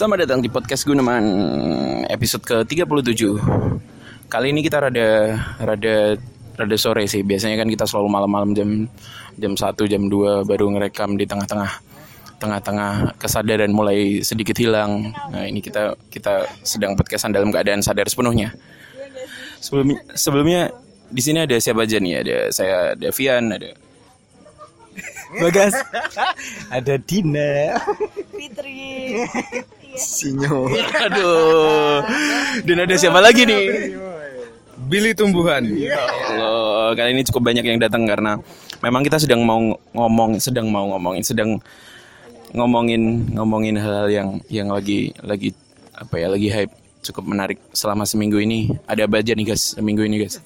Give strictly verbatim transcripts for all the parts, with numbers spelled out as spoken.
Selamat datang di podcast Guneman episode ke tiga puluh tujuh. Kali ini kita rada rada rada sore sih. Biasanya kan kita selalu malam-malam jam jam satu, jam dua baru ngerekam di tengah-tengah tengah-tengah kesadaran mulai sedikit hilang. Nah, ini kita kita sedang podcastan dalam keadaan sadar sepenuhnya. Sebelumnya sebelumnya di sini ada siapa aja nih? Ada saya, Devian, ada Bagas, ada Dina Fitri, Sinyo. Aduh. Dan ada siapa lagi nih? Billy Tumbuhan. Ya Allah, kali ini cukup banyak yang datang karena memang kita sedang mau ngomong, sedang mau ngomongin, sedang ngomongin ngomongin hal-hal yang yang lagi lagi apa ya, lagi hype, cukup menarik selama seminggu ini. Ada apa aja nih guys, seminggu ini guys?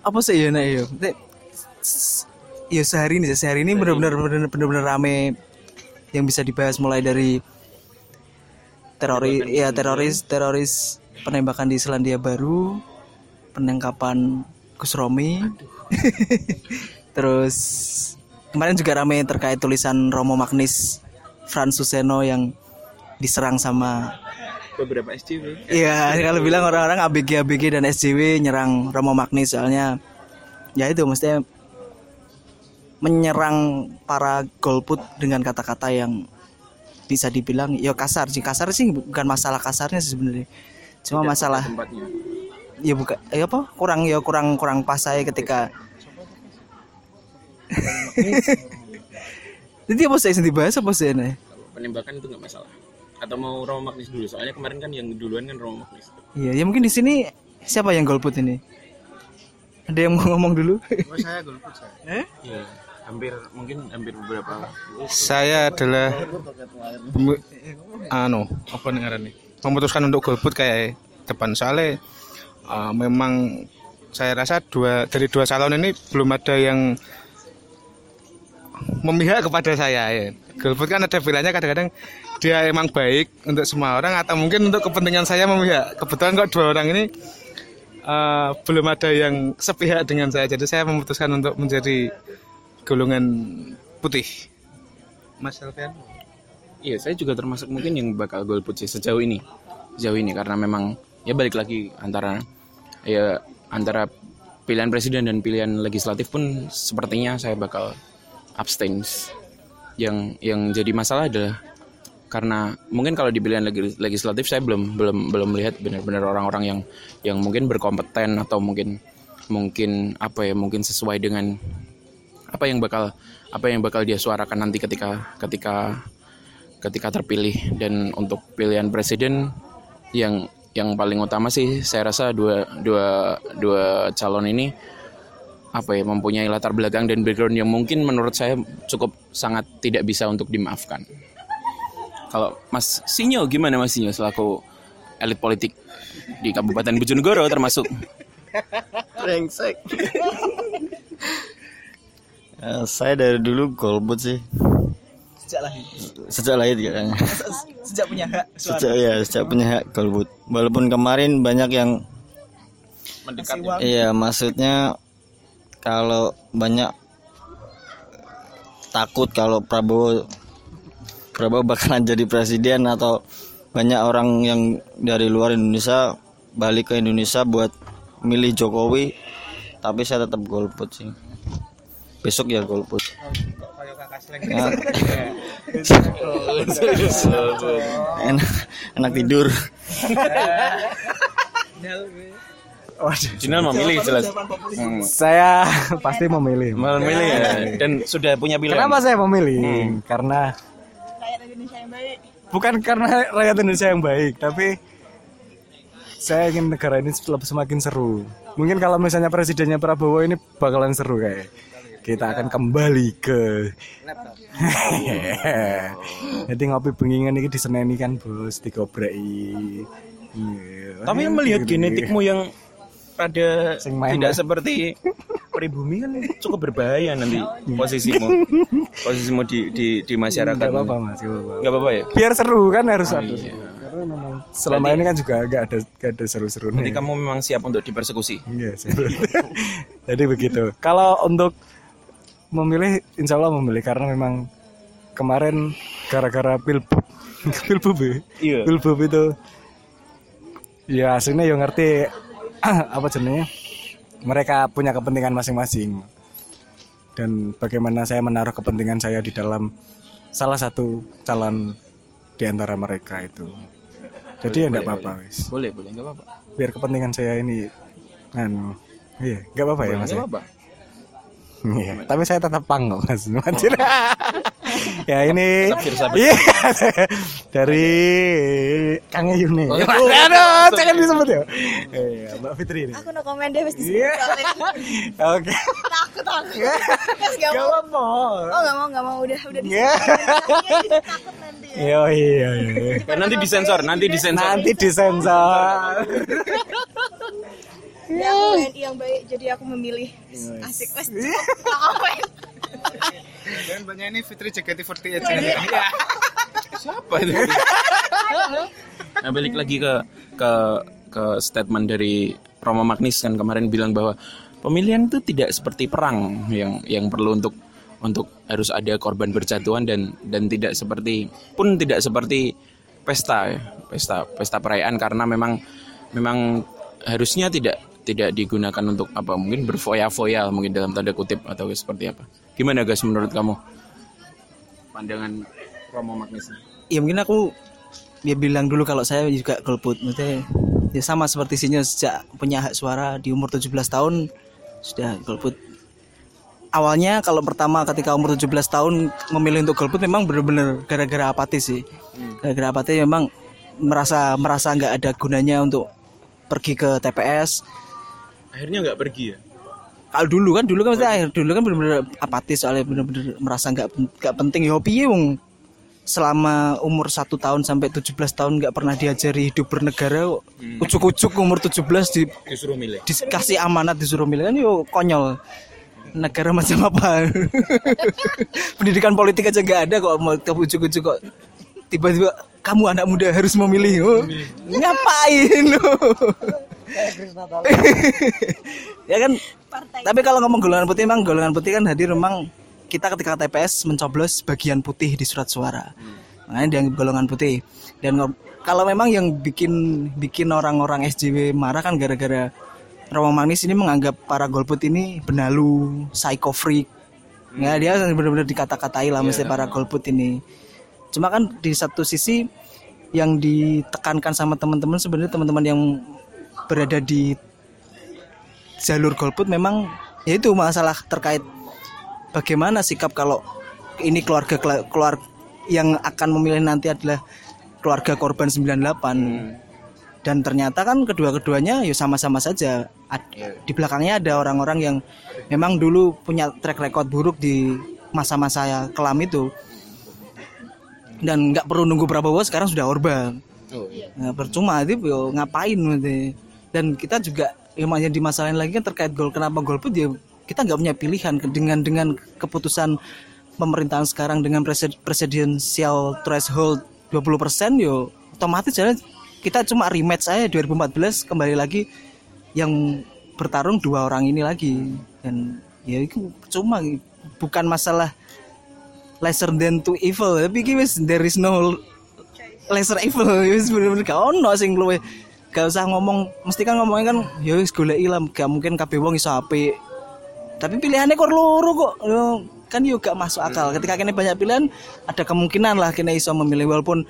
Apa sih ya nak yo? Ya sehari ini, sehari ini benar-benar benar-benar rame yang bisa dibahas, mulai dari teroris, ya teroris, teroris penembakan di Selandia Baru, penangkapan Gus Romi, terus kemarin juga rame terkait tulisan Romo Magnis, Franz Suseno yang diserang sama beberapa S J W. Iya, kalau bilang orang-orang A B G A B G dan S J W nyerang Romo Magnis, soalnya ya itu mestinya menyerang para golput dengan kata-kata yang bisa dibilang ya kasar. Sih kasar sih bukan masalah kasarnya sebenarnya. Cuma tidak masalah tempatnya. Ya bukan ya apa? Kurang ya kurang kurang pas saya ketika jadi apa saya sendiri bahas apa sih ini? Penembakan itu enggak masalah. Atau mau Romo Magnis dulu? Soalnya kemarin kan yang duluan kan Romo Magnis. Iya, ya mungkin di sini siapa yang golput ini? Ada yang mau ngomong dulu? Oh, saya golput saya. Eh? Iya, hampir mungkin hampir beberapa. Saya adalah anu, apa dengarannya? Memutuskan untuk golput kayak depan, soalnya uh, memang saya rasa dua dari dua calon ini belum ada yang memihak kepada saya ya. Golput kan ada bilangnya kadang-kadang dia emang baik untuk semua orang atau mungkin untuk kepentingan saya memihak. Kebetulan kok dua orang ini uh, belum ada yang sepihak dengan saya, jadi saya memutuskan untuk menjadi golongan putih. Mas Alvin? Iya, saya juga termasuk mungkin yang bakal golput sih sejauh ini, sejauh ini karena memang ya balik lagi antara ya antara pilihan presiden dan pilihan legislatif pun sepertinya saya bakal abstain. Yang yang jadi masalah adalah karena mungkin kalau di pilihan legislatif saya belum belum belum melihat benar-benar orang-orang yang yang mungkin berkompeten atau mungkin mungkin apa ya mungkin sesuai dengan apa yang bakal apa yang bakal dia suarakan nanti ketika ketika ketika terpilih. Dan untuk pilihan presiden yang yang paling utama sih saya rasa dua dua dua calon ini apa ya mempunyai latar belakang dan background yang mungkin menurut saya cukup sangat tidak bisa untuk dimaafkan. Kalau Mas Sinyo, gimana Mas Sinyo selaku elit politik di Kabupaten Bojonegoro termasuk? Brengsek. uh, saya dari dulu golput sih. Sejak lahir. Sejak lahir kayaknya. Sejak punya hak suara. Sejak ya, sejak punya hak golput. Walaupun kemarin banyak yang mendekat. Iya, maksudnya kalau banyak takut kalau Prabowo Prabowo bakalan jadi presiden atau banyak orang yang dari luar Indonesia balik ke Indonesia buat milih Jokowi, tapi saya tetap golput sih. Besok ya golput. Ya. enak, enak tidur. Jinal memilih jelas. Hmm. Saya pasti memilih. Memilih ya. Dan sudah punya pilihan. Kenapa saya memilih? Hmm. Karena bukan karena rakyat Indonesia yang baik, tapi saya ingin negara ini semakin seru. Mungkin kalau misalnya presidennya Prabowo ini bakalan seru kayak. Kita akan kembali ke jadi ngopi bengingan ini diseneni kan bos, dikobrei. Tapi melihat genetikmu yang pada tidak seperti pribumi kan cukup berbahaya nanti posisimu posisimu di di di masyarakat. Nggak apa-apa mas, nggak apa-apa ya. Biar seru kan harus ah, ada. Iya. Karena memang selama berarti, ini kan juga nggak ada nggak ada seru-serunya. Jadi kamu memang siap untuk dipersekusi. Iya. Jadi begitu. Kalau untuk memilih, insya Allah memilih karena memang kemarin gara-gara Pilbup. Pilbup ya? Iya. Pilbup itu. Ya aslinya yang ngerti apa jenisnya. Mereka punya kepentingan masing-masing. Dan bagaimana saya menaruh kepentingan saya di dalam salah satu calon di antara mereka itu. Jadi boleh, ya enggak apa-apa, wis. Boleh, boleh, enggak apa-apa. Biar kepentingan saya ini anu. Iya, enggak apa-apa boleh, ya, Mas. Enggak apa-apa. Iya, tapi saya tetap pang kok, Mas. Anjir. Ya ini iya, dari Kang Yuni. Oh, aduh, jangan disebut ya. Iya, Mbak Fitri ini. Aku no komen deh wis disebut. Oke. Takut aku. Enggak mau. Oh, enggak mau, enggak mau udah udah disebut. Takut nanti. Iya, iya, iya. Nanti disensor, nanti disensor. Nanti disensor. Ya, aku W N I yang baik, jadi aku memilih asik wes. Dan banyak ini Fitri J K T empat delapan ini. Siapa itu? Nah, balik lagi ke ke ke statement dari Romo Magnis kan kemarin bilang bahwa pemilihan itu tidak seperti perang yang yang perlu untuk untuk harus ada korban berjatuhan dan dan tidak seperti pun tidak seperti pesta ya, pesta pesta perayaan karena memang memang harusnya tidak tidak digunakan untuk apa mungkin berfoya-foya mungkin dalam tanda kutip atau seperti apa. Gimana guys menurut kamu pandangan Romo Magnis? Ya mungkin aku dia ya bilang dulu kalau saya juga golput maksudnya ya sama seperti Sinyo sejak punya hak suara di umur tujuh belas tahun sudah golput. Awalnya kalau pertama ketika umur tujuh belas tahun memilih untuk golput memang benar-benar gara-gara apatis sih. Gara-gara apatis memang merasa merasa enggak ada gunanya untuk pergi ke T P S. Akhirnya nggak pergi ya? Kalau dulu kan, dulu kan mesti akhir dulu kan benar-benar apatis soalnya benar-benar merasa nggak nggak penting ya hobi wong. Selama umur satu tahun sampai tujuh belas tahun nggak pernah diajari hidup bernegara, hmm. ucuk-ucuk umur tujuh belas di, disuruh milih. Dikasih amanat disuruh milih kan yo konyol. Negara macam apa? Pendidikan politik aja nggak ada kok mau ucuk-ucuk kok tiba-tiba kamu anak muda harus memilih. Oh, ngapain lo? Ya kan. Partai. Tapi kalau ngomong golongan putih memang golongan putih kan hadir memang kita ketika T P S mencoblos bagian putih di surat suara. Hmm. Makanya dia golongan putih. Dan kalau memang yang bikin bikin orang-orang S J W marah kan gara-gara Romo Magnis ini menganggap para golput ini benalu, psycho freak. Hmm. Nah, dia benar-benar dikata-katai lah yeah, mesti para golput ini. Cuma kan di satu sisi yang ditekankan sama teman-teman sebenarnya teman-teman yang berada di jalur golput memang ya itu masalah terkait bagaimana sikap kalau ini keluarga keluar yang akan memilih nanti adalah keluarga korban sembilan puluh delapan hmm. dan ternyata kan kedua-keduanya ya sama-sama saja di belakangnya ada orang-orang yang memang dulu punya track record buruk di masa-masa kelam itu. Dan nggak perlu nunggu Prabowo sekarang sudah Orba. Oh, iya. Nah, percuma itu yo, ngapain nanti. Dan kita juga yang dimasalahin lagi kan terkait gol kenapa golput dia kita nggak punya pilihan dengan dengan keputusan pemerintahan sekarang dengan presidensial threshold dua puluh persen yo otomatis jadi kita cuma rematch aja dua ribu empat belas kembali lagi yang bertarung dua orang ini lagi dan ya itu cuma bukan masalah lesser than to evil tapi ki wis there is no lesser evil wis bener-bener gak ono sing luwe gak usah ngomong mesti kan ngomongnya kan ya wis goleki lah gak mungkin kabeh wong iso apik tapi pilihannya kok loro kok kan yo gak masuk akal ketika kene banyak pilihan ada kemungkinan lah kene iso memilih walaupun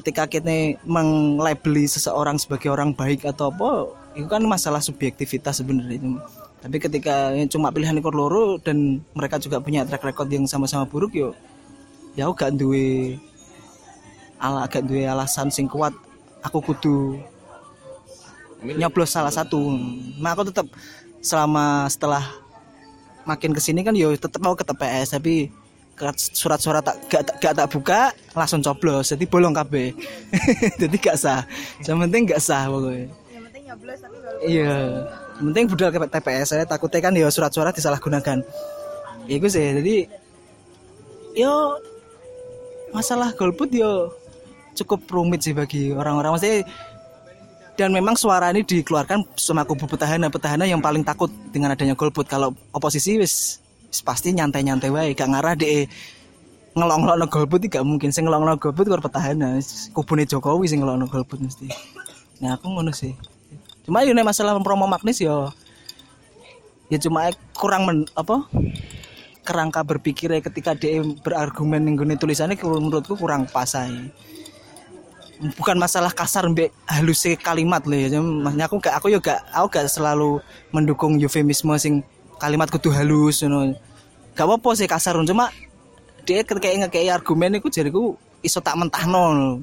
ketika kene menglabeli seseorang sebagai orang baik atau apa itu kan masalah subjektivitas sebenarnya itu. Tapi ketika cuma pilihan ekor loro dan mereka juga punya track record yang sama-sama buruk yo, ya aku gak duwe ala gak duwe alasan sing kuat aku kudu nyoblos salah satu. Nah aku tetap selama setelah makin kesini kan yo tetap mau ke T P S tapi surat-surat tak gak, gak tak buka langsung coblos jadi bolong kabeh. Jadi gak sah. Yang penting gak sah pokoknya. Yang penting nyoblos tapi bolong. Iya. Penting budal ke T P S saya takutnya kan ya surat-surat disalahgunakan. Ya itu sih. Jadi yo masalah golput yo cukup rumit sih bagi orang-orang maksudnya dan memang suara ini dikeluarkan sama kubu petahana petahana yang paling takut dengan adanya golput. Kalau oposisi wis, wis pasti nyantai-nyantai wae gak ngarah deh ngelong-ngelong golput tidak mungkin. Sing ngelong-ngelong golput kuwi petahana, kubune Jokowi sing ngelong-ngelong golput mesti. Nah, aku ngono sih. Cuma yo nek masalah Romo Magnis yo ya cuma kurang men, apa? Kerangka berpikirnya ketika dia berargumen ning gone tulisane menurutku kurang pas ae. Bukan masalah kasar mbek halusnya kalimat lho ya. Maksudnya aku gak aku yo gak aku gak selalu mendukung eufemisme sing kalimat kudu halus ngono. Gak apa-apa sih kasar, cuma dia ketika ngekei argumen iku jariku iso tak mentahno.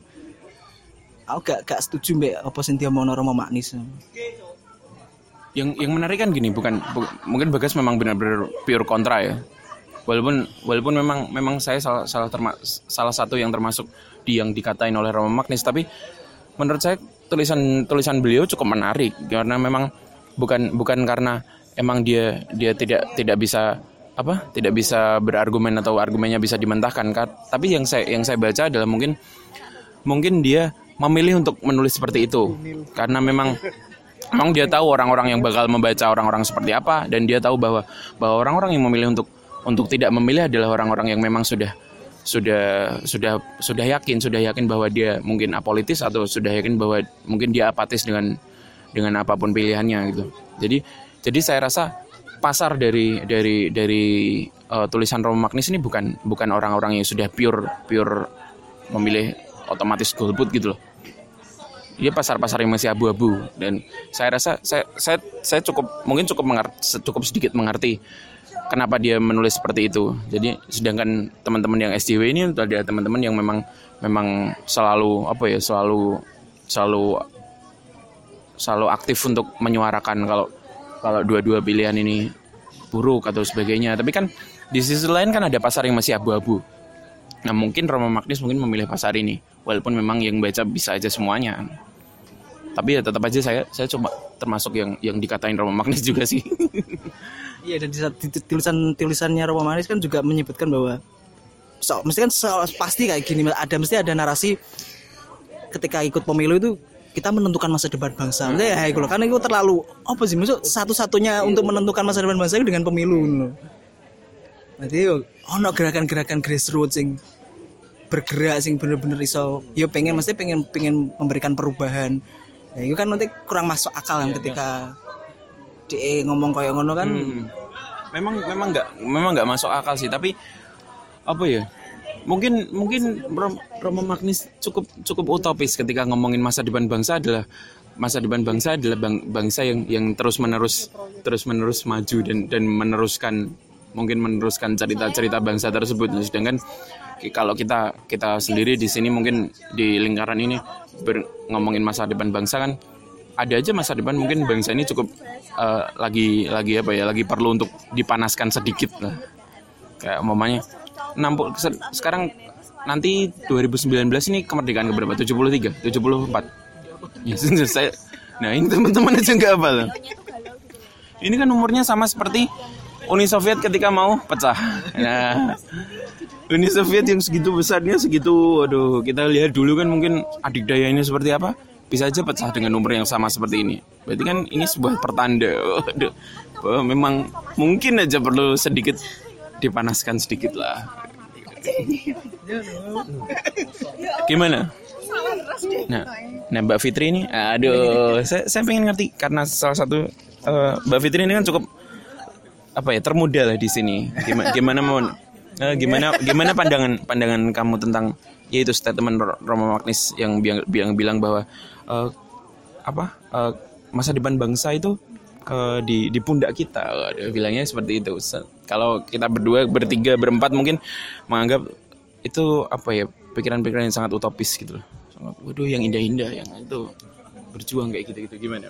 Aku gak gak setuju mbek apa sing diomongno Romo Magnis. Yang yang menarik kan gini, bukan bu, mungkin Bagas memang benar-benar pure kontra ya. Walaupun walaupun memang memang saya salah salah, terma, salah satu yang termasuk di yang dikatain oleh Romo Magnis, tapi menurut saya tulisan tulisan beliau cukup menarik karena memang bukan bukan karena emang dia dia tidak tidak bisa apa tidak bisa berargumen atau argumennya bisa dimentahkan, tapi yang saya yang saya baca adalah mungkin mungkin dia memilih untuk menulis seperti itu karena memang memang dia tahu orang-orang yang bakal membaca orang-orang seperti apa, dan dia tahu bahwa bahwa orang-orang yang memilih untuk Untuk tidak memilih adalah orang-orang yang memang sudah sudah sudah sudah yakin sudah yakin bahwa dia mungkin apolitis atau sudah yakin bahwa mungkin dia apatis dengan dengan apapun pilihannya gitu. Jadi jadi saya rasa pasar dari dari dari uh, tulisan Romo Magnis ini bukan bukan orang-orang yang sudah pure pure memilih otomatis golput gitu loh. Dia pasar-pasar yang masih abu-abu, dan saya rasa saya saya saya cukup mungkin cukup mengerti, cukup sedikit mengerti kenapa dia menulis seperti itu. Jadi sedangkan teman-teman yang S J W ini ada teman-teman yang memang memang selalu apa ya selalu selalu selalu aktif untuk menyuarakan kalau kalau dua-dua pilihan ini buruk atau sebagainya. Tapi kan di sisi lain kan ada pasar yang masih abu-abu. Nah, mungkin Romo Magnis mungkin memilih pasar ini walaupun memang yang baca bisa aja semuanya. Tapi ya tetap aja saya saya cuma termasuk yang yang dikatain Romo Magnis juga sih. Iya, dan di tulisan-tulisannya Romo Magnis kan juga menyebutkan bahwa so, mesti kan so, pasti kayak gini, ada mesti ada narasi ketika ikut pemilu itu kita menentukan masa depan bangsa. Mesti ya itu kan itu terlalu apa sih maksud satu-satunya untuk menentukan masa depan bangsa itu dengan pemilu. Nanti yo ono gerakan-gerakan grassroots sing bergerak sing bener-bener iso yo pengen mesti pengen pengen memberikan perubahan. Nah, itu kan nanti kurang masuk akal kan ketika D E ngomong kayak ngono kan. Hmm. Memang memang enggak memang enggak masuk akal sih, tapi apa ya? Mungkin mungkin Romo Magnis cukup cukup utopis ketika ngomongin masa depan bangsa adalah masa depan bangsa adalah bang, bangsa yang yang terus-menerus terus-menerus maju dan dan meneruskan mungkin meneruskan cerita-cerita bangsa tersebut. Sedangkan kalau kita kita sendiri di sini mungkin di lingkaran ini ber, ngomongin masa depan bangsa kan ada aja masa depan mungkin bangsa ini cukup uh, lagi lagi apa ya lagi perlu untuk dipanaskan sedikit lah kayak umpamanya enam puluh sekarang nanti dua ribu sembilan belas ini kemerdekaan keberapa tujuh puluh tiga tujuh puluh empat ya saya nah ini teman-teman aja nggak apa lah ini kan umurnya sama seperti Uni Soviet ketika mau pecah. Nah, Uni Soviet yang segitu besarnya segitu, aduh kita lihat dulu kan mungkin adik dayanya seperti apa. Bisa aja pecah dengan umur yang sama seperti ini. Berarti kan ini sebuah pertanda. Waduh, bahwa memang mungkin aja perlu sedikit dipanaskan sedikit lah. Gimana? Nah, nah Mbak Fitri ini, aduh, saya, saya pengen ngerti karena salah satu uh, Mbak Fitri ini kan cukup apa ya termuda lah di sini. Gimana, gimana mau, uh, gimana gimana pandangan pandangan kamu tentang yaitu statement Romo Magnis yang bilang-bilang bahwa uh, apa uh, masa depan bangsa itu uh, di di pundak kita, uh, bilangnya seperti itu. Kalau kita berdua, bertiga, berempat mungkin menganggap itu apa ya pikiran-pikiran yang sangat utopis gitu loh. Sangat, waduh yang indah-indah, yang itu berjuang kayak gitu-gitu gimana?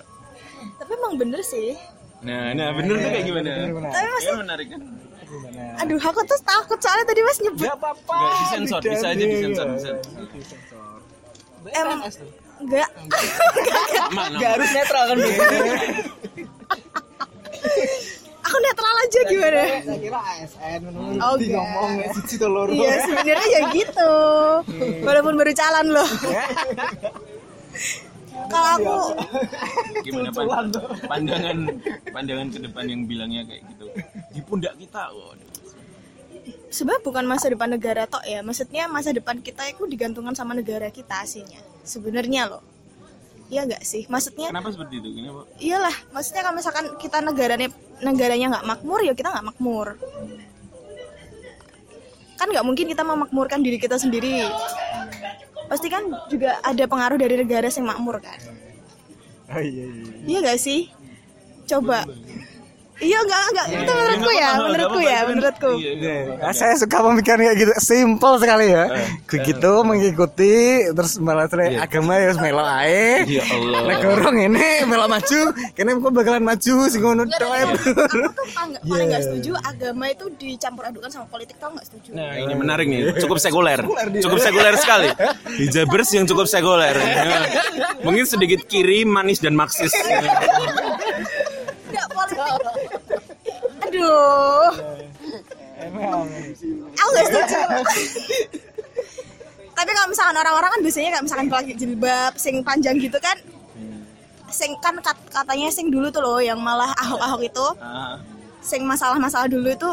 Tapi emang bener sih. Nah, nah bener tuh kayak gimana? Tapi masih ya, menarik kan? Gimana? Aduh, aku tuh takut soalnya tadi Mas nyebut. Enggak apa-apa. Enggak disensor, bisa aja disensor, bisa. Disensor. Em enggak. Enggak harus netral kan gitu. Aku netral aja gimana? Saya kira A S N menurut di ngomong siji to loro. Iya, sebenarnya ya gitu. Walaupun baru calon loh. Kalau aku gimana pandangan pandangan ke depan yang bilangnya kayak gitu di pundak kita, waduh. sebenarnya bukan masa depan negara tok ya, maksudnya masa depan kita itu digantungkan sama negara kita aslinya sebenarnya loh. Iya nggak sih, maksudnya kenapa seperti itu? Kenapa? Iyalah, maksudnya kalau misalkan kita negaranya negaranya nggak makmur ya kita nggak makmur kan, nggak mungkin kita memakmurkan diri kita sendiri, pasti kan juga ada pengaruh dari negara yang makmur kan. Oh, iya, iya, iya. Iya nggak sih, coba. Iya enggak enggak itu menurutku ya, menurutku ya, menurutku. Saya suka pemikiran kayak gitu, simpel sekali ya. Begitu mengikuti terus malah agama ya melo ae. Ya Allah. Nek gorong ini melo maju, kene kok bakalan maju sing ngono tok. Aku tuh paling enggak setuju agama itu dicampur adukan sama politik, tau enggak setuju. Nah, ini menarik nih. Cukup sekuler. Cukup sekuler sekali. Di Jabers yang cukup sekuler. Mungkin sedikit kiri, manis dan Marxis. Aduh, aku nggak setuju. Tapi kalau misalkan orang-orang kan biasanya kayak misalkan pakai jilbab, sing panjang gitu kan, sing kan katanya sing dulu tuh loh, yang malah Ahok-Ahok itu, sing masalah-masalah dulu itu,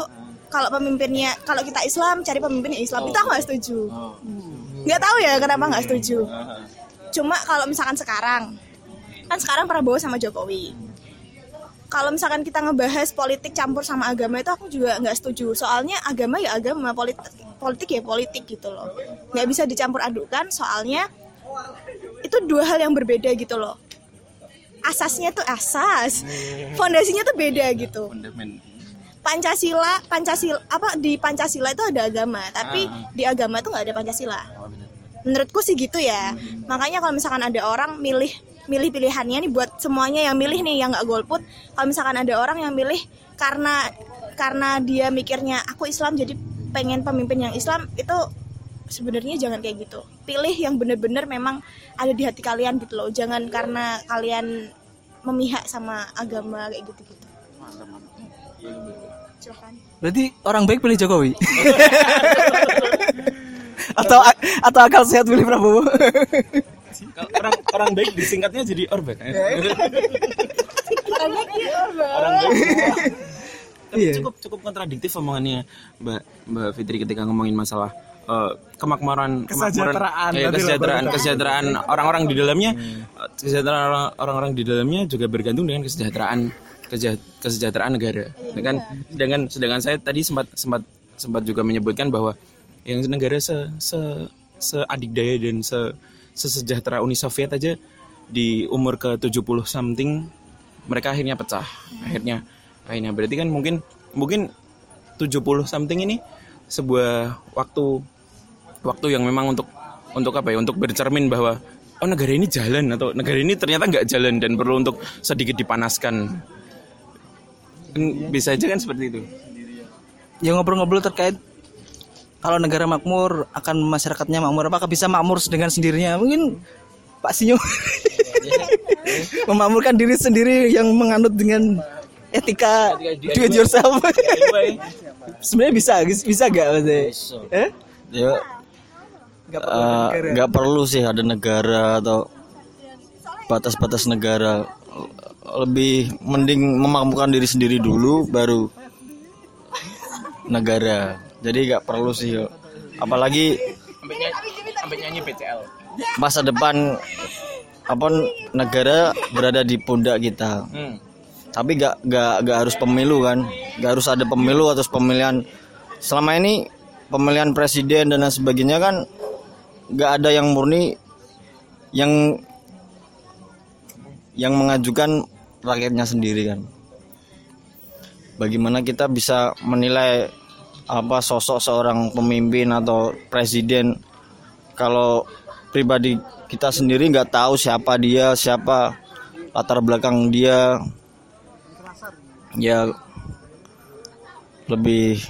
kalau pemimpinnya, kalau kita Islam cari pemimpinnya Islam, kita nggak setuju. Nggak tahu ya kenapa nggak setuju. Cuma kalau misalkan sekarang, kan sekarang Prabowo sama Jokowi. Kalau misalkan kita ngebahas politik campur sama agama itu aku juga nggak setuju. Soalnya agama ya agama, politik, politik ya politik gitu loh. Nggak bisa dicampur adukan soalnya itu dua hal yang berbeda gitu loh. Asasnya tuh asas, fondasinya tuh beda gitu. Pancasila, Pancasila apa di Pancasila itu ada agama, tapi di agama tuh nggak ada Pancasila. Menurutku sih gitu ya. Makanya kalau misalkan ada orang milih milih pilihannya nih buat semuanya yang milih nih yang nggak golput, kalau misalkan ada orang yang milih karena karena dia mikirnya aku Islam jadi pengen pemimpin yang Islam, itu sebenarnya jangan kayak gitu. Pilih yang benar-benar memang ada di hati kalian gitu loh, jangan karena kalian memihak sama agama kayak gitu-gitu. Berarti orang baik pilih Jokowi. atau atau akal sehat pilih Prabowo. Orang orang baik disingkatnya jadi orbek. Ya? Orang baik ya orang baik. Tapi yeah. cukup cukup kontradiktif omongannya Mbak Mbak Fitri ketika ngomongin masalah uh, kemakmuran kesejahteraan eh, kesejahteraan kesejahteraan orang-orang di dalamnya, hmm. kesejahteraan orang-orang di dalamnya juga bergantung dengan kesejahteraan kesejahteraan negara. Yeah. Kan sedangkan sedangkan saya tadi sempat sempat sempat juga menyebutkan bahwa yang negara se se seadikdaya dan se sesejahtera Uni Soviet aja di umur ke tujuh puluh something mereka akhirnya pecah. Akhirnya akhirnya berarti kan mungkin mungkin tujuh puluh something ini sebuah waktu waktu yang memang untuk untuk apa ya? Untuk bercermin bahwa oh negara ini jalan atau negara ini ternyata enggak jalan dan perlu untuk sedikit dipanaskan. Bisa aja kan seperti itu. Ya ngobrol-ngobrol terkait kalau negara makmur akan masyarakatnya makmur, apakah bisa makmur dengan sendirinya? Mungkin Pak Sinyo memakmurkan diri sendiri yang menganut dengan etika do it yourself. Sebenarnya bisa, bisa gak? Eh? Ya, gak perlu, uh, gak perlu sih ada negara atau batas-batas negara. Lebih mending memakmurkan diri sendiri dulu, baru negara. Jadi nggak perlu sih, apalagi sampai nyanyi P C L. Masa depan apa negara berada di pundak kita. Hmm. Tapi nggak nggak nggak harus pemilu kan, nggak harus ada pemilu atau pemilihan. Selama ini pemilihan presiden dan sebagainya kan nggak ada yang murni yang yang mengajukan rakyatnya sendiri kan. Bagaimana kita bisa menilai apa sosok seorang pemimpin atau presiden kalau pribadi kita sendiri nggak tahu siapa dia, siapa latar belakang dia, ya lebih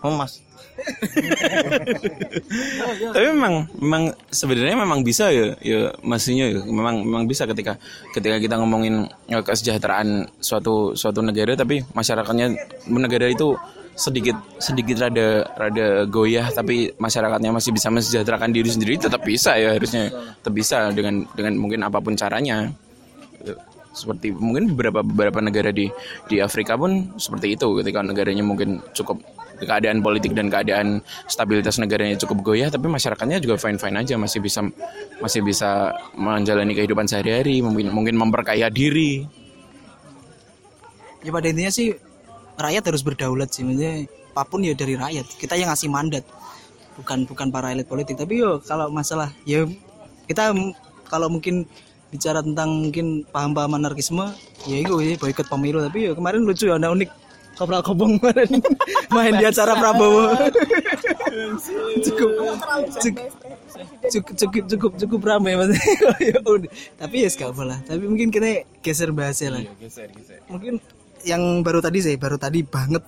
emas. Tapi memang memang sebenarnya memang bisa ya, ya maksudnya ya, memang memang bisa ketika ketika kita ngomongin ya, kesejahteraan suatu suatu negara tapi masyarakatnya negara itu sedikit sedikit rada rada goyah tapi masyarakatnya masih bisa mensejahterakan diri sendiri, tetap bisa ya harusnya, tetap bisa dengan dengan mungkin apapun caranya. Seperti mungkin beberapa beberapa negara di di Afrika pun seperti itu, ketika negaranya mungkin cukup keadaan politik dan keadaan stabilitas negaranya cukup goyah, tapi masyarakatnya juga fine-fine aja, masih bisa masih bisa menjalani kehidupan sehari-hari, mungkin mungkin memperkaya diri. Ya pada intinya sih rakyat harus berdaulat sih, maksudnya apapun ya dari rakyat. Kita yang ngasih mandat, bukan bukan para elit politik. Tapi yo kalau masalah ya kita kalau mungkin bicara tentang mungkin paham-paham anarkisme, ya itu ya boikot pemilu. Tapi yo kemarin lucu ya, ada unik Kopral Kobong kemarin main di acara Prabowo. cukup, cukup cukup cukup cukup ramai mas. Tapi ya nggak boleh. Tapi mungkin kita geser bahasnya lah. Mungkin yang baru tadi sih, baru tadi banget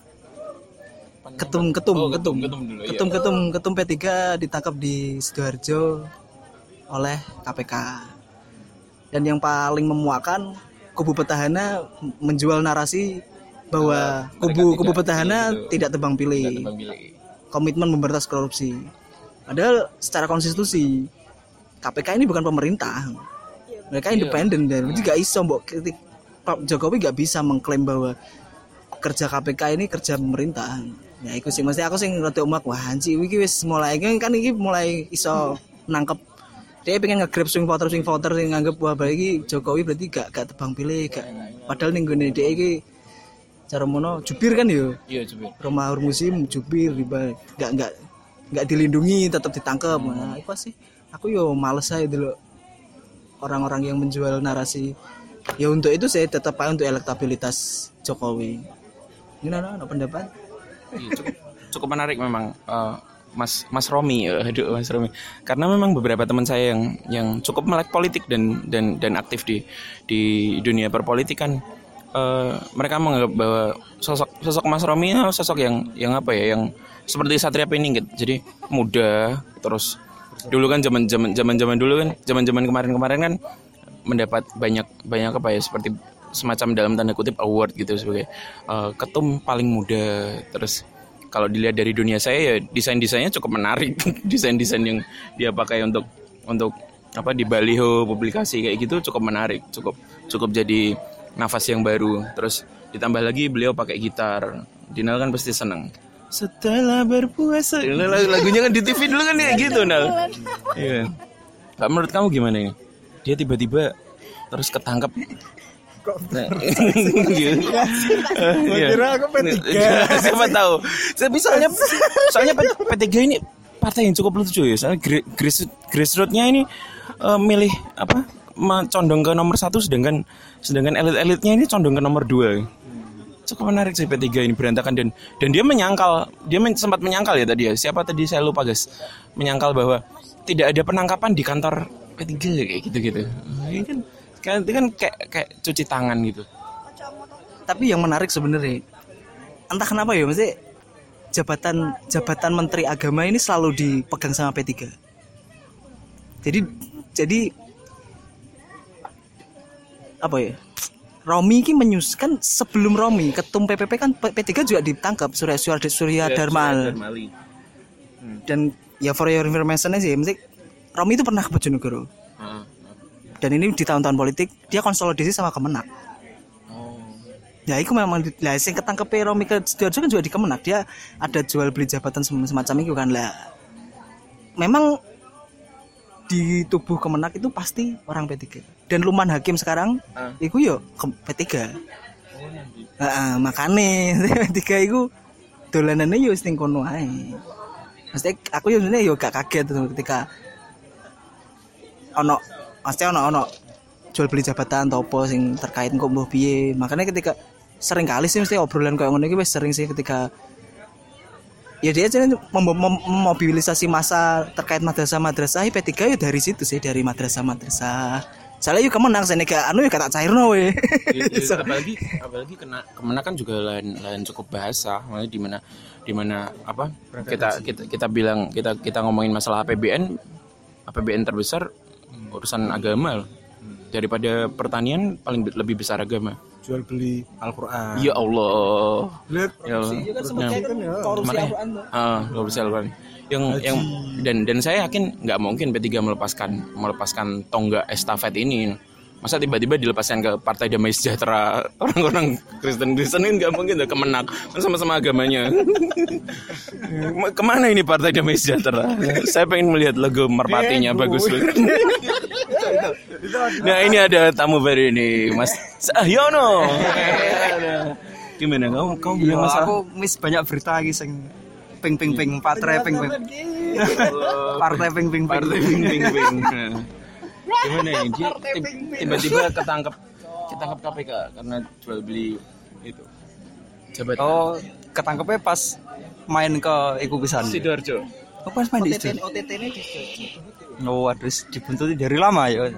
ketum ketum oh, ketum ketum dulu, ketum, iya. ketum ketum P tiga ditangkap di Sidoarjo oleh K P K. Dan yang paling memuakan, kubu petahana menjual narasi bahwa kubu kubu petahana tidak tebang pilih, komitmen memberantas korupsi. Padahal secara konstitusi K P K ini bukan pemerintah, mereka independen dan itu gak iso mbok kritik. Pak Jokowi gak bisa mengklaim bahwa kerja K P K ini kerja pemerintah. Ya itu sih, maksudnya aku sih ngerti umak, wah anji wiki wis mulai kan ini mulai iso menangkap. Dia pengen nge-grab swing voter swing voter yang nganggep wah bagi Jokowi berarti gak gak tebang pilih, gak. Padahal ning gone dhek iki cara mono jubir kan yo. Iya jubir. Romahur musim jubir dibalik. Gak gak gak dilindungi, tetap ditangkap. Hmm. Nah, itu sih. Aku yo males ae dulu orang-orang yang menjual narasi. Ya untuk itu saya tetap untuk elektabilitas Jokowi. Gimana no pendapat? Ya, cukup, cukup menarik memang uh, Mas Mas Romi, uh, aduh Mas Romi. Karena memang beberapa teman saya yang yang cukup melek politik dan dan dan aktif di di dunia perpolitikan, uh, mereka menganggap bahwa sosok sosok Mas Romi uh, sosok yang yang apa ya, yang seperti Satria Piningkit. Jadi muda, terus dulu kan zaman-zaman zaman-zaman dulu kan, zaman-zaman kemarin-kemarin kan mendapat banyak banyak apa ya, seperti semacam dalam tanda kutip award gitu sebagai uh, ketum paling muda. Terus kalau dilihat dari dunia saya ya desain-desainnya cukup menarik. Desain-desain yang dia pakai untuk untuk apa di baliho publikasi kayak gitu cukup menarik, cukup cukup jadi nafas yang baru. Terus ditambah lagi beliau pakai gitar. Dinal kan pasti seneng. Setelah berpuasa. Lagunya kan di T V dulu kan ya gitu, Nal. Iya. Kak, menurut kamu gimana ini? Dia tiba-tiba terus ketangkep. Kok gitu. Kira aku P tiga. Siapa tahu. Saya misalnya soalnya P tiga ini partai yang cukup lucu ya. Soalnya grassroots-nya ini uh, milih apa? Condong ke nomor satu, sedangkan sedangkan elit-elitnya ini condong ke nomor dua. Cukup menarik sih P tiga ini berantakan, dan dan dia menyangkal, dia men, sempat menyangkal ya tadi ya. Siapa tadi saya lupa, guys. Menyangkal bahwa tidak ada penangkapan di kantor P tiga kayak gitu-gitu. Ini kan kan itu kan kayak kayak cuci tangan gitu. Tapi yang menarik sebenarnya, entah kenapa ya, mesti jabatan jabatan Menteri Agama ini selalu dipegang sama P tiga. Jadi jadi apa ya? Romi ini menyuskan, sebelum Romi ketum P P P kan P tiga juga ditangkap, Suryadharma Ali. Dan ya for your information sih, mesti Romi itu pernah ke Bojonegoro. Dan ini di tahun-tahun politik dia konsolidasi sama Kemenag. Oh. Ya itu memang lah sing ketangkepe Romi ke Sidoarjo kan juga di Kemenag. Dia ada jual beli jabatan semacam itu kan lah. Memang di tubuh Kemenag itu pasti orang P tiga. Dan Luman Hakim sekarang uh. iku yo P tiga. Oh, heeh, makane P tiga iku dolanane yo sing kono ae. Mesti aku yo yo gak kaget ketika ono pasti ono-ono jual beli jabatan atau apa sing terkait kok mbah piye. Makanya ketika sering kali sih mesti obrolan kayak ngono iki wis sering sih, ketika ya dia memobilisasi mem- mem- massa terkait madrasah-madrasah P tiga ya dari situ sih, dari madrasah-madrasah. Soale yo Kemenag sene gak anu ya gak tak cairno we. So, apalagi apalagi kena Kemenag kan juga lain lain cukup bahasa, maksudnya di mana di mana apa kita, kita kita bilang kita kita ngomongin masalah A P B N, A P B N terbesar urusan agama, daripada pertanian paling lebih besar agama. Jual beli Al-Qur'an. Ya Allah. Lihat. Ya Allah. Korupsi, ya kan sebenarnya kan ya. Korupsi Al-Qur'an. Heeh, korupsi Al-Qur'an. Yang Haji. yang dan dan saya yakin enggak mungkin P tiga melepaskan melepaskan tonggak estafet ini. Masa tiba-tiba dilepaskan ke Partai Damai Sejahtera, orang-orang Kristen-Kristen kan nggak mungkin, udah Kemenag kan sama-sama agamanya. Kemana ini Partai Damai Sejahtera? Saya pengen melihat logo merpatinya, bagus banget. Nah ini ada tamu baru ini, Mas Ahyono. Gimana kamu? Kamu bilang masalah? Aku miss banyak berita lagi sing. Ping ping ping patre ping ping. Partai ping ping partai ping ping ping. Gimana ini? Dia tiba-tiba ketangkep ketangkep K P K karena jual beli itu. Jabatan. Oh, ketangkepnya pas main ke iku pisan. Sidoarjo. Oh, pas main di Sidoarjo. O T T-nya di Sidoarjo. Oh, aduh, dibuntuti dari lama ya.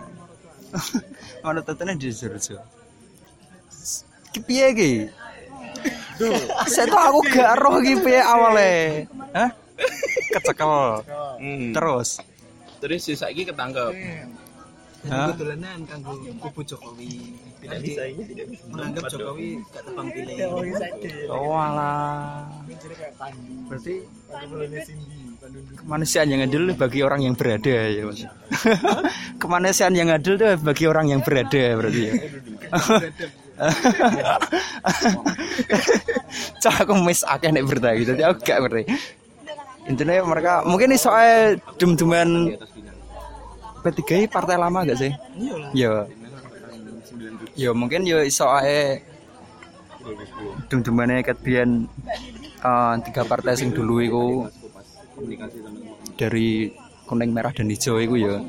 Ono O T T-nya di Sidoarjo. Kepiye iki? Saya tuh aku gak roh gitu ya awalnya, hah? Kecekel, hmm. terus, terus si Saiki ketangkep. Hah? Kebetulan kan kubu Jokowi, tidak bisa menganggap Jokowi gak tebang pilih. Oh alah, berarti kemanusiaan yang adil bagi orang yang berada ya mas. Kemanusiaan yang adil tuh bagi orang yang berada berarti. Ya. Cah aku miss akeh nek berita gitu. Jadi aku gak ngerti. Intine mereka mungkin iso ae dem-deman P tiga I partai lama gak sih? Iya. Ya mungkin yo iso ae dem-demane ket biyen eh tiga partai sing dulu iku dari kuning, merah dan hijau iku ya.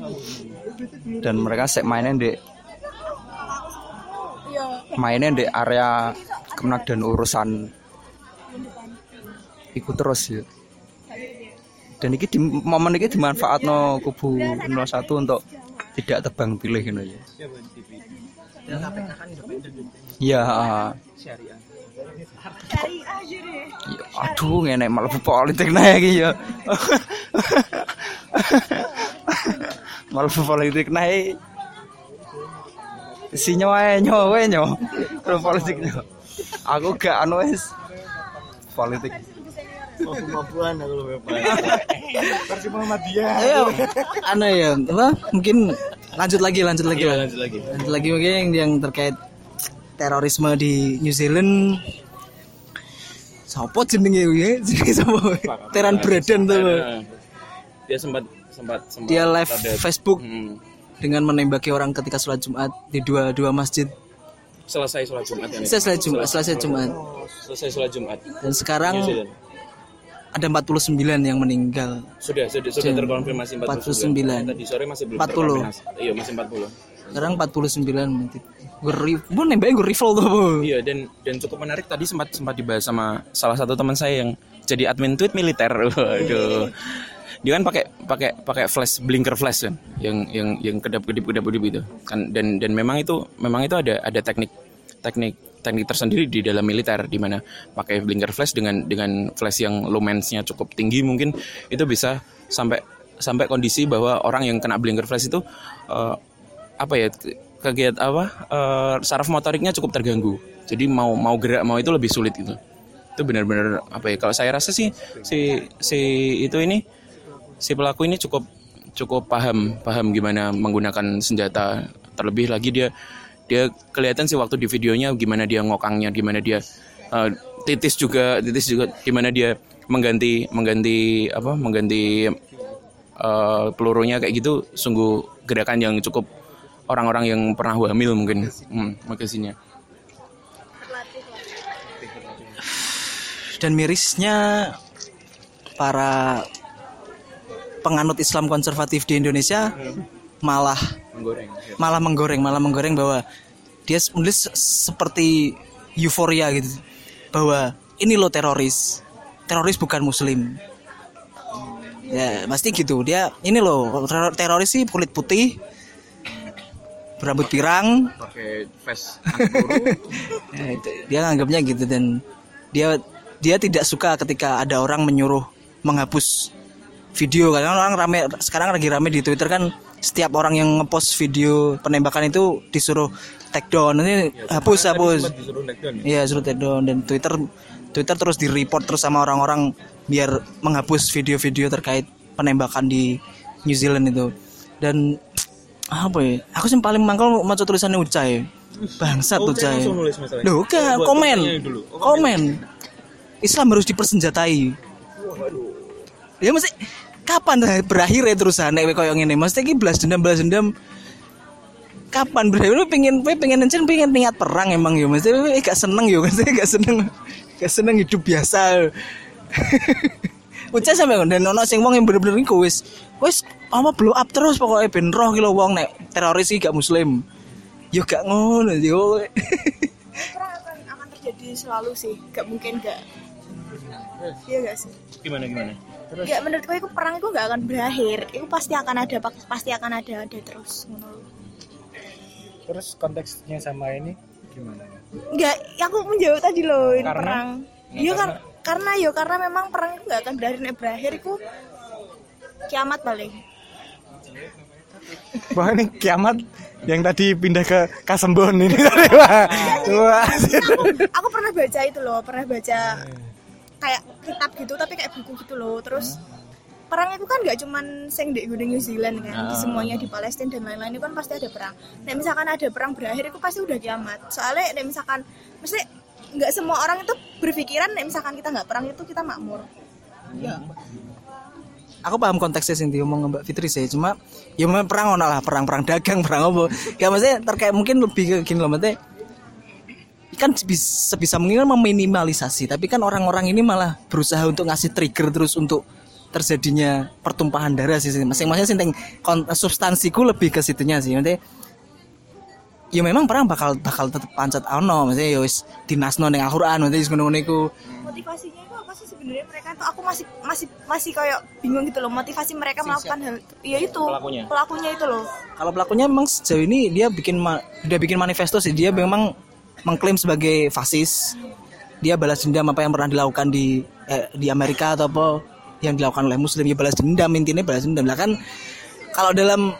Dan mereka sek maine ndek mainnya di area Kemenag dan urusan ikut terus ya. Dan ini di momen ini dimanfaatkan kubu nol satu untuk tidak tebang pilih gitu ya. Ya. Aduh ngenek malah politik naik ya. Malah politik naik. Sinyo ae nyo kowe nyo. Terus politik nyo. Aku gak anu wis politik. Mabuk-mabukan aku lho bebas. Versi Muhammadiyah. Ayo. Anu ya, apa? Mungkin lanjut lagi, lanjut lagi. Iya, lanjut lagi. Lanjut lagi mungkin yang, yang terkait terorisme di New Zealand. Sopo jenenge kuwi? Jenenge sopo? Teran Braden to. Dia sempat sempat sempat dia live Facebook. Hmm. Dengan menembaki orang ketika sholat Jumat di dua dua masjid. Selesai sholat Jumat. Ya, selesai Jumat. Selesai Jumat. Selesai sholat Jumat. Dan sekarang ada empat puluh sembilan yang meninggal. Sudah sudah sudah terkonfirmasi empat puluh sembilan. Tadi sore masih belum empat puluh. Iya masih empat puluh. Sekarang empat puluh sembilan. Gue bu nembaknya gue rifle tuh bu. Iya dan dan cukup menarik tadi sempat sempat dibahas sama salah satu teman saya yang jadi admin tweet militer. Waduh. Dia kan pakai pakai pakai flash blinker flash kan yang yang yang kedap-kedip-kedap-kedip itu kan, dan dan memang itu memang itu ada ada teknik teknik teknik tersendiri di dalam militer di mana pakai blinker flash dengan dengan flash yang lumensnya cukup tinggi mungkin itu bisa sampai sampai kondisi bahwa orang yang kena blinker flash itu uh, apa ya kegiatan apa uh, saraf motoriknya cukup terganggu, jadi mau mau gerak mau itu lebih sulit gitu. Itu benar-benar apa ya, kalau saya rasa sih si si itu ini si pelaku ini cukup cukup paham paham gimana menggunakan senjata, terlebih lagi dia dia kelihatan sih waktu di videonya gimana dia ngokangnya, gimana dia uh, titis juga titis juga gimana dia mengganti mengganti apa mengganti uh, pelurunya kayak gitu. Sungguh gerakan yang cukup orang-orang yang pernah hamil mungkin hmm, makasihnya. Dan mirisnya para penganut Islam konservatif di Indonesia malah menggoreng, malah menggoreng, malah menggoreng bahwa dia menulis seperti euforia gitu, bahwa ini lo teroris, teroris bukan Muslim, ya pasti gitu dia, ini lo teroris sih kulit putih, berambut pirang, pakai vest ya, dia nganggapnya gitu. Dan dia dia tidak suka ketika ada orang menyuruh menghapus video, karena orang rame sekarang lagi rame di Twitter kan, setiap orang yang ngepost video penembakan itu disuruh take down, ini ya, hapus hapus iya suruh take down. Dan Twitter Twitter terus di report terus sama orang-orang biar menghapus video-video terkait penembakan di New Zealand itu. Dan apa ya? Aku sih paling mangkal maca tulisannya Ucai. Bangsat Ucai. Loh, enggak, komen. Komen. Islam harus dipersenjatai. Ya mesti kapan berakhir ya terusan nek koyo ngene? Mesti iki blas dendam blas dendam. Kapan berakhir? Lu pengen pengen encen pengen niat perang emang ya mesti gak seneng ya, mesti gak seneng. Gak seneng hidup biasa. Ucai sampe dan ono sing wong bener-bener iku wis wis apa blow up terus pokoknya ben roh ki lho wong nek teroris iki gak muslim. Yo gak ngono yo. Akan, akan terjadi selalu sih, gak mungkin gak. Iya gak sih? Gimana gimana? Terus. Ya menurutku itu perang itu gak akan berakhir. Itu pasti akan ada pasti akan ada ada terus ngono. Terus konteksnya sama ini gimana? Enggak, aku menjawab tadi loh ini karena, perang. Iya kan karena yo karena memang perang itu nggak akan berakhir nek berakhir itu kiamat paling. Wah ini kiamat yang tadi pindah ke Kasembon ini tadi wah. Wah. Aku, aku pernah baca itu loh, pernah baca kayak kitab gitu tapi kayak buku gitu loh. Terus perang itu kan nggak cuman sing di New Zealand kan, di semuanya di Palestina dan lain-lain itu kan pasti ada perang. Nek misalkan ada perang berakhir itu pasti udah kiamat. Soalnya nek misalkan mesti nggak semua orang itu berpikiran nek misalkan kita nggak perang itu kita makmur. Ya. Aku paham konteksnya sih ngomong Mbak Fitri sih, cuma ya memang perang ono lah, perang-perang dagang, perang apa. Ya maksudnya terkait mungkin lebih gini loh, maksudnya kan sebisa mungkin meminimalisasi, tapi kan orang-orang ini malah berusaha untuk ngasih trigger terus untuk terjadinya pertumpahan darah sih masing-masing sih substansiku lebih ke situnya sih. Maksudnya ya memang perang bakal bakal tetep pancet ono, maksudnya ya wis dinasno ning Al-Qur'an, maksudnya ngono-ngono iku. Motivasinya itu apa sih sebenarnya mereka tuh aku masih masih masih kayak bingung gitu loh, motivasi mereka melakukan hal ya itu pelakunya. Pelakunya itu loh. Kalau pelakunya memang sejauh ini dia bikin dia bikin manifesto sih, dia memang mengklaim sebagai fasis. Dia balas dendam apa yang pernah dilakukan di eh, di Amerika atau apa yang dilakukan oleh muslim, dia balas dendam, intinya balas dendam. Lah kan kalau dalam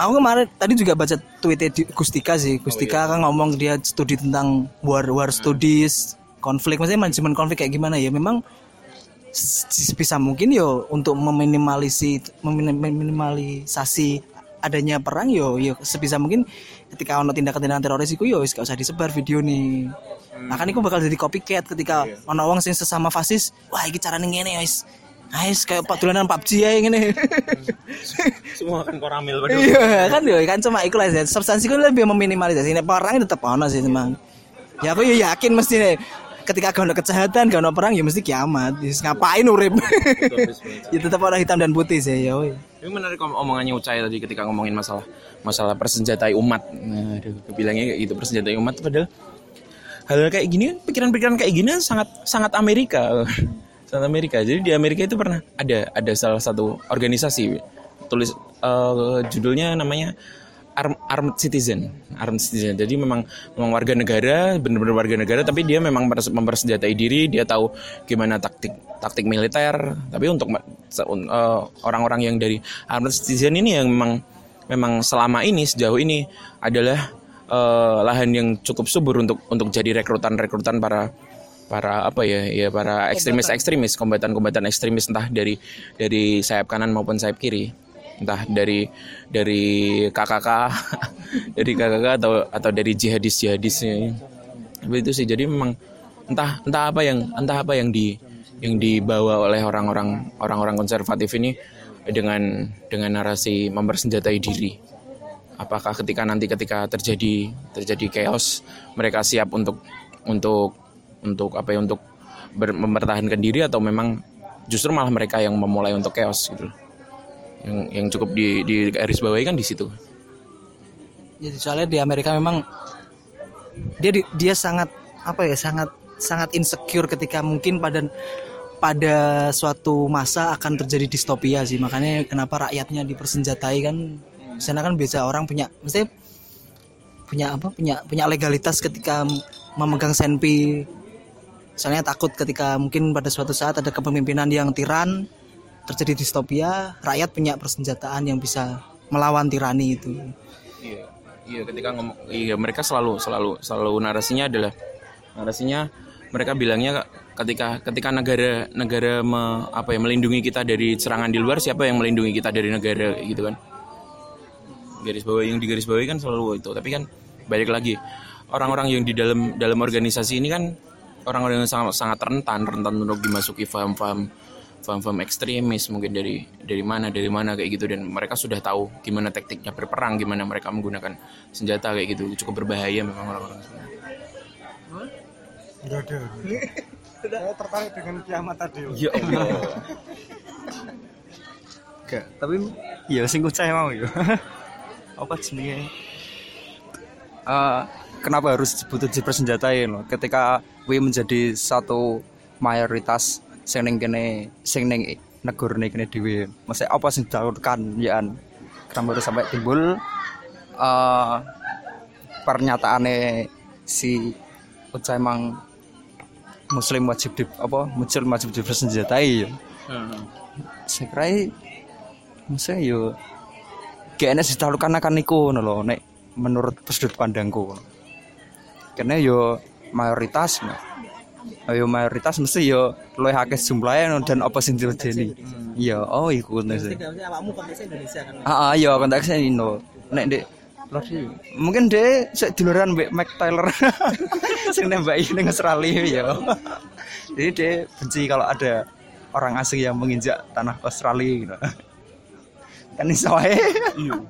aku kemarin tadi juga baca tweetnya Gustika sih. Gustika oh, iya. Kan ngomong dia studi tentang war war studies, konflik, maksudnya manajemen konflik kayak gimana ya. Memang sebisa mungkin yo untuk meminimalisasi meminimalisasi adanya perang yo yo sebisa mungkin ketika ono tindakan-tindakan teroris iku yo wis gak usah disebar video nih. Nah kan iku bakal jadi copycat ketika ono wong sing sesama fasis, wah iki carane ngene wis. Ais kayak padulanan P U B G ae ngene. Semua kan koramil padha. Iya, kan yo kan cuma iku lah substansi ku lebih meminimalisasi. Nek perang tetep ono sih teman. Ya aku ya yakin mesti nek ketika gak ono kejahatan, gak ono perang ya mesti kiamat. Wis ngapain urip. Ya tetep ono hitam dan putih sih ya. Ini menarik omongannya Ucai tadi ketika ngomongin masalah masalah persenjatai umat. Nah, aduh, bilangnya itu persenjatai umat padahal hal kayak gini pikiran-pikiran kayak gini sangat sangat Amerika. Amerika. Jadi di Amerika itu pernah ada ada salah satu organisasi tulis uh, judulnya namanya Arm, Armed Citizen, Armed Citizen. Jadi memang memang warga negara, benar-benar warga negara tapi dia memang mempersenjatai diri, dia tahu gimana taktik taktik militer. Tapi untuk uh, orang-orang yang dari Armed Citizen ini yang memang memang selama ini sejauh ini adalah uh, lahan yang cukup subur untuk untuk jadi rekrutan-rekrutan para para apa ya ya para ekstremis-ekstremis, kombatan-kombatan ekstremis entah dari dari sayap kanan maupun sayap kiri, entah dari dari K K K, dari K K K atau atau dari jihadis-jihadisnya. Begitu sih. Jadi memang entah entah apa yang entah apa yang di yang dibawa oleh orang-orang orang-orang konservatif ini dengan dengan narasi mempersenjatai diri. Apakah ketika nanti ketika terjadi terjadi chaos mereka siap untuk untuk untuk apa ya untuk ber- mempertahankan diri atau memang justru malah mereka yang memulai untuk chaos gitu loh. Yang yang cukup di di garis bawahi kan di situ. Jadi soalnya di Amerika memang dia dia sangat apa ya sangat sangat insecure ketika mungkin pada pada suatu masa akan terjadi distopia sih. Makanya kenapa rakyatnya dipersenjatai kan. Di sana kan biasa orang punya mesti punya apa punya punya legalitas ketika memegang senpi. Misalnya takut ketika mungkin pada suatu saat ada kepemimpinan yang tiran, terjadi distopia, rakyat punya persenjataan yang bisa melawan tirani itu. Iya, iya ketika ngomong, iya mereka selalu selalu selalu narasinya adalah narasinya mereka bilangnya ketika ketika negara negara me, apa ya melindungi kita dari serangan di luar, siapa yang melindungi kita dari negara gitu kan? garis bawah yang digarisbawahi kan selalu itu. Tapi kan balik lagi, orang-orang yang di dalam dalam organisasi ini kan orang-orang yang sangat sangat rentan rentan untuk dimasuki paham-paham paham-paham ekstremis, mungkin dari dari mana dari mana kayak gitu, dan mereka sudah tahu gimana taktiknya berperang, gimana mereka menggunakan senjata kayak gitu. Cukup berbahaya memang orang-orang sebenarnya. Enggak ada. Saya tertarik dengan kiamat tadi. Ya Allah. Enggak, tapi ya sing Ucai mau ya. Apa jenenge? Uh, kenapa harus butuh dipersenjatai loh? Ketika W menjadi satu mayoritas sing ning kene sing ning negorne kene dhewe. Mesti apa sing dilakukan yaan? Kenapa harus sampai timbul uh, pernyataane si Ucai emang muslim wajib di apa muncul wajib dipersenjatai ya. Heeh. Saya kira mesti yo kene ditalukan akan niku ngono lho nek menurut sudut pandangku. Kene yo mayoritas no. Yo mayoritas mesti yo luwih akeh jumlahe dan apa sing diwedeni. Iya, oh iku ngono sih. Awakmu konteksnya Indonesia kan. Heeh, yo konteksnya Indo. Nek ndek Lagi. Mungkin deh sik diluran mbek Mac Taylor sing nembaki ning Australia ya. Jadi deh benci kalau ada orang asing yang menginjak tanah Australia gitu. Kan iso ae. Iya.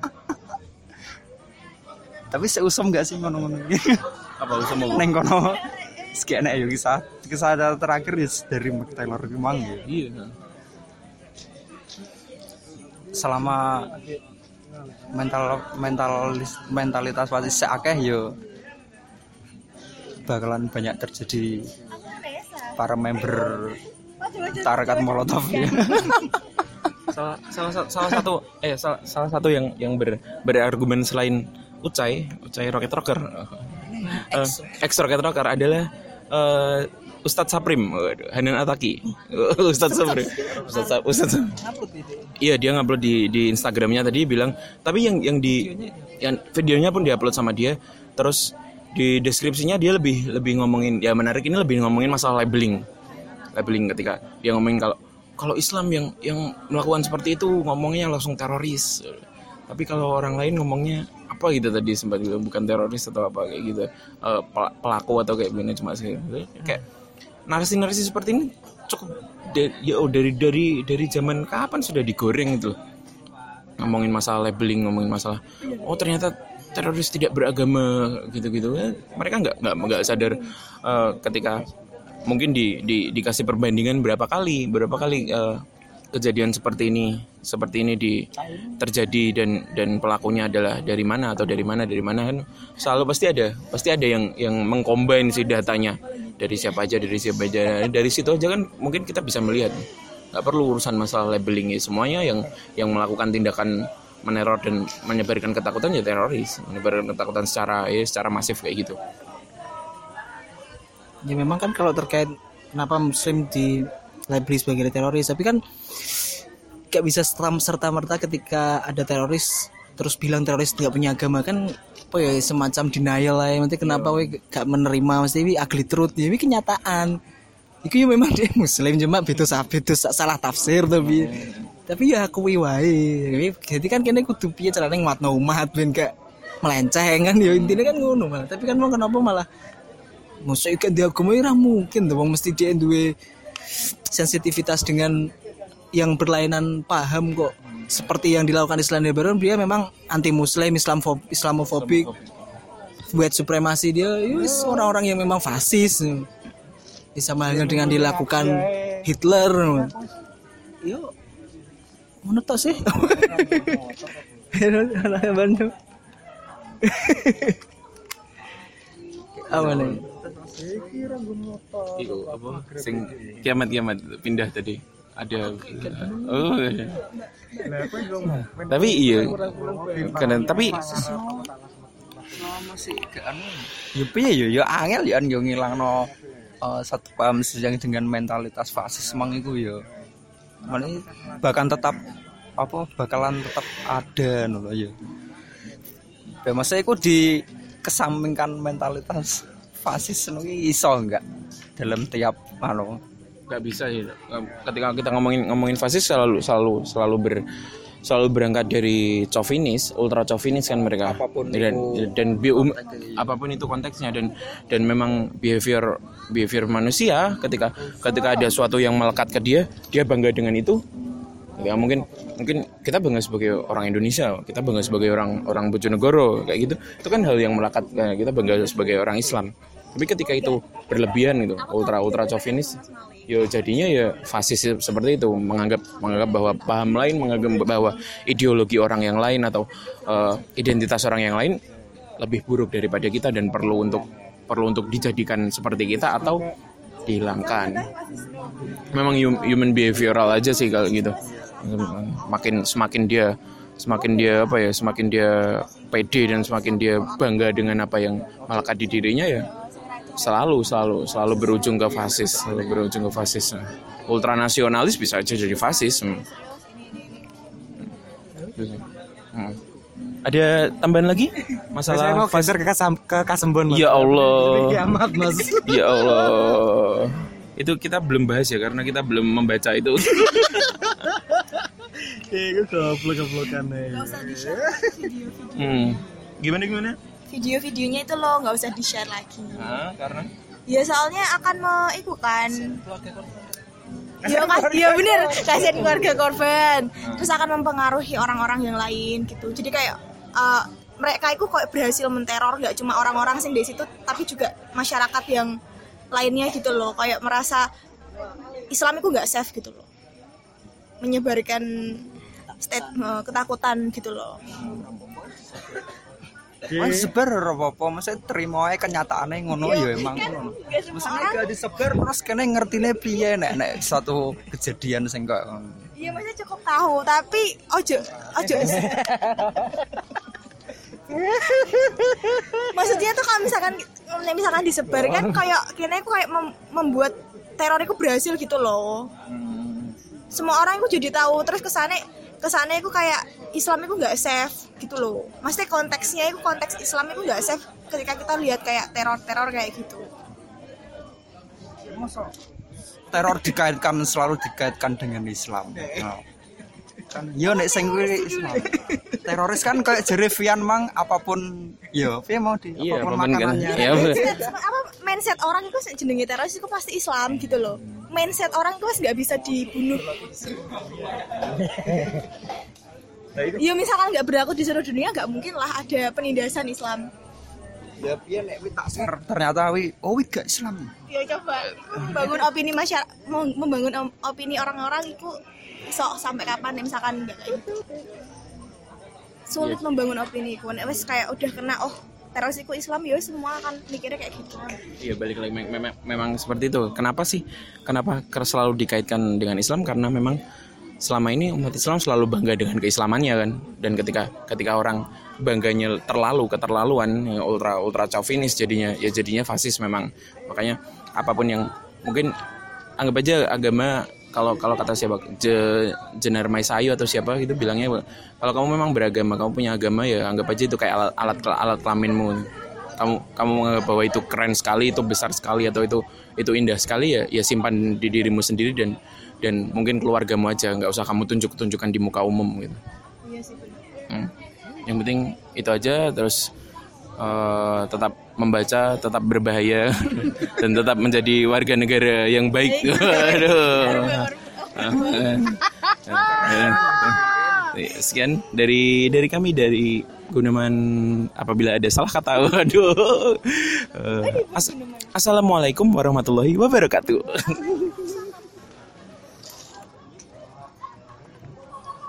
Tapi seusum enggak sih ngono-ngono iki? Apa usum ning kono? Sik enak ya kisah. Kisah terakhir dari Mac Taylor iki mang ya. Iya. Selama mental mental mentalitas pasti seakeh yo bakalan banyak terjadi para member tarikat Molotov ya. salah, salah salah satu eh salah, salah satu yang yang ber, berargumen selain Ucai Ucai Rocket Rocker uh, ex Rocket Rocker adalah uh, Ustadz Saprim Hanan Attaki. Ustadz Saprim. Ustadz Saprim. Ustadz Saprim. Iya, dia ngupload di di Instagramnya tadi bilang, tapi yang yang di yang videonya pun diupload sama dia. Terus di deskripsinya dia lebih lebih ngomongin, ya menarik ini lebih ngomongin masalah labeling. Labeling ketika dia ngomongin kalau kalau Islam yang yang melakukan seperti itu ngomongnya langsung teroris. Tapi kalau orang lain ngomongnya apa gitu tadi sempat bilang bukan teroris atau apa kayak gitu. Uh, pelaku atau kayak gini cuma sih kayak narasi-narasi seperti ini cukup de- ya oh, dari dari dari zaman kapan sudah digoreng itu, ngomongin masalah labeling, ngomongin masalah oh ternyata teroris tidak beragama gitu-gitu. Eh, mereka nggak nggak nggak sadar uh, ketika mungkin di, di dikasih perbandingan berapa kali berapa kali uh, kejadian seperti ini seperti ini di terjadi dan dan pelakunya adalah dari mana atau dari mana dari mana kan selalu pasti ada pasti ada yang yang mengcombine si datanya. Dari siapa aja, dari siapa aja, dari situ aja kan mungkin kita bisa melihat. Gak perlu urusan masalah labelingnya, semuanya yang yang melakukan tindakan meneror dan menyebarkan ketakutan ya teroris, menyebarkan ketakutan secara ya secara masif kayak gitu. Ya memang kan kalau terkait kenapa muslim di labeli sebagai teroris, tapi kan gak bisa serta merta ketika ada teroris terus bilang teroris tidak punya agama kan. Oh ya semacam denial lah, nanti kenapa we gak menerima mesti ini ugly truth, ini kenyataan. Iku ya memang dia muslim cuma beda beda salah tafsir tapi tapi ya aku wae. Jadi kan kene kudu piye carane nguatno umat ben gak melenceng kan ya intine kan ngono malah. Tapi kan mau kenapa malah musuh iki diagama ora mungkin to wong mesti dia duwe sensitivitas dengan yang berlainan paham kok. Seperti yang dilakukan di Selandia Baru, dia memang anti muslim, Islamfob- Islamofobik, white supremasi dia, yes, orang-orang yang memang fasis. Sama halnya dengan dilakukan Hitler. Yo. Ngono to sih. Aman. Iku apa? Sing kiamat-kiamat pindah tadi. Ada oh ya. Tapi iya karena tapi masih ke anu yo piye yo yo angel yo yo ngilangno satu paham sejang dengan mentalitas fasis mang iku yo bahkan tetap apa bakalan tetap ada lho yo ya masa iku dikesampingkan mentalitas fasis ngono iso enggak dalam tiap anu. Gak bisa sih. Ketika kita ngomongin ngomongin fasis selalu selalu selalu ber selalu berangkat dari chauvinis, ultra chauvinis kan mereka. Apapun dan itu, dan bium, apapun itu konteksnya dan dan memang behavior behavior manusia ketika ketika ada suatu yang melekat ke dia, dia bangga dengan itu. Ya mungkin mungkin kita bangga sebagai orang Indonesia, kita bangga sebagai orang orang Bojonegoro kayak gitu. Itu kan hal yang melekat, kita bangga sebagai orang Islam. Tapi ketika itu berlebihan gitu, ultra-ultra chauvinis, ya jadinya ya fasis seperti itu, menganggap menganggap bahwa paham lain, menganggap bahwa ideologi orang yang lain atau uh, identitas orang yang lain lebih buruk daripada kita dan perlu untuk perlu untuk dijadikan seperti kita atau dihilangkan. Memang human behavioral aja sih kalau gitu. Makin semakin dia semakin dia apa ya, semakin dia pede dan semakin dia bangga dengan apa yang melekat di dirinya ya. Selalu, selalu, selalu berujung ke fasis, selalu berujung ke fasis. Ultranasionalis bisa aja jadi fasis. Hmm. Hmm. Ada tambahan lagi masalah? Saya mau fasis ke, Kasam, ke Kasembon. Ya Allah. Ya Allah. Itu kita belum bahas ya karena kita belum membaca itu. Itu goblok-goblokan nih. Hmm. Gimana gimana? Video-videonya itu lo nggak usah di-share lagi. Nah, karena? Ya soalnya akan mau ikut kan. Iya mas, iya bener. Kasihan keluarga korban. Terus akan mempengaruhi orang-orang yang lain gitu. Jadi kayak uh, mereka itu kayak berhasil menteror nggak cuma orang-orang sing di situ, tapi juga masyarakat yang lainnya gitu loh. Kayak merasa Islam itu nggak safe gitu loh. Menyebarkan state, uh, ketakutan gitu loh. Wes sebar ora apa-apa, mesti trimo ae kenyataane ngono ya emang ngono. Mesti gak disebar terus kene ngertine piye nek nek suatu kejadian sing kok. Iya, mesti cukup tahu, tapi ojo ojo. Maksudnya tuh kalau misalkan misalkan disebar kan kayak kene iku kayak membuat teror iku berhasil gitu loh. Semua orang itu jadi tahu terus kesane kesane iku kayak Islam itu nggak safe gitu loh. Maksudnya konteksnya itu konteks Islam itu nggak safe ketika kita lihat kayak teror-teror kayak gitu. Teror dikaitkan selalu dikaitkan dengan Islam. No. Yo nek sing kuwi Islam. Teroris kan kayak jere Vian mang apapun yo, piye mau di yeah, apapun makanannya. Kan. Mindset, apa mindset orang itu jenenge teroris itu pasti Islam gitu loh. Mindset orang itu enggak bisa dibunuh. Ya misalkan nggak berlaku di seluruh dunia, nggak mungkin lah ada penindasan Islam. Ya pian nek tak share ternyata wi oh wi gak Islam. Ya coba membangun opini masyarakat, membangun opini orang-orang itu sok sampai kapan nek misalkan nggak itu. Sulit yeah. Membangun opini iku nek wis kayak udah kena oh teroris iku Islam ya semua akan mikirnya kayak gitu. Iya balik lagi me- me- memang seperti itu. Kenapa sih? Kenapa selalu dikaitkan dengan Islam? Karena memang selama ini umat Islam selalu bangga dengan keislamannya kan, dan ketika ketika orang bangganya terlalu keterlaluan ya ultra ultra chauvinis jadinya ya jadinya fasis memang. Makanya apapun yang mungkin anggap aja agama, kalau kalau kata siapa Je, Jenar Maisayu atau siapa gitu bilangnya kalau kamu memang beragama, kamu punya agama ya anggap aja itu kayak alat alat alat kelaminmu. Kamu kamu menganggap bahwa itu keren sekali, itu besar sekali atau itu itu indah sekali ya ya simpan di dirimu sendiri dan dan mungkin keluargamu aja, nggak usah kamu tunjuk-tunjukkan di muka umum gitu. Iya sih benar. Hmm. Yang penting itu aja, terus uh, tetap membaca, tetap berbahaya dan tetap menjadi warga negara yang baik. Aduh. Sekian dari dari kami dari Guneman, apabila ada salah kata. Waduh. As- Assalamualaikum warahmatullahi wabarakatuh.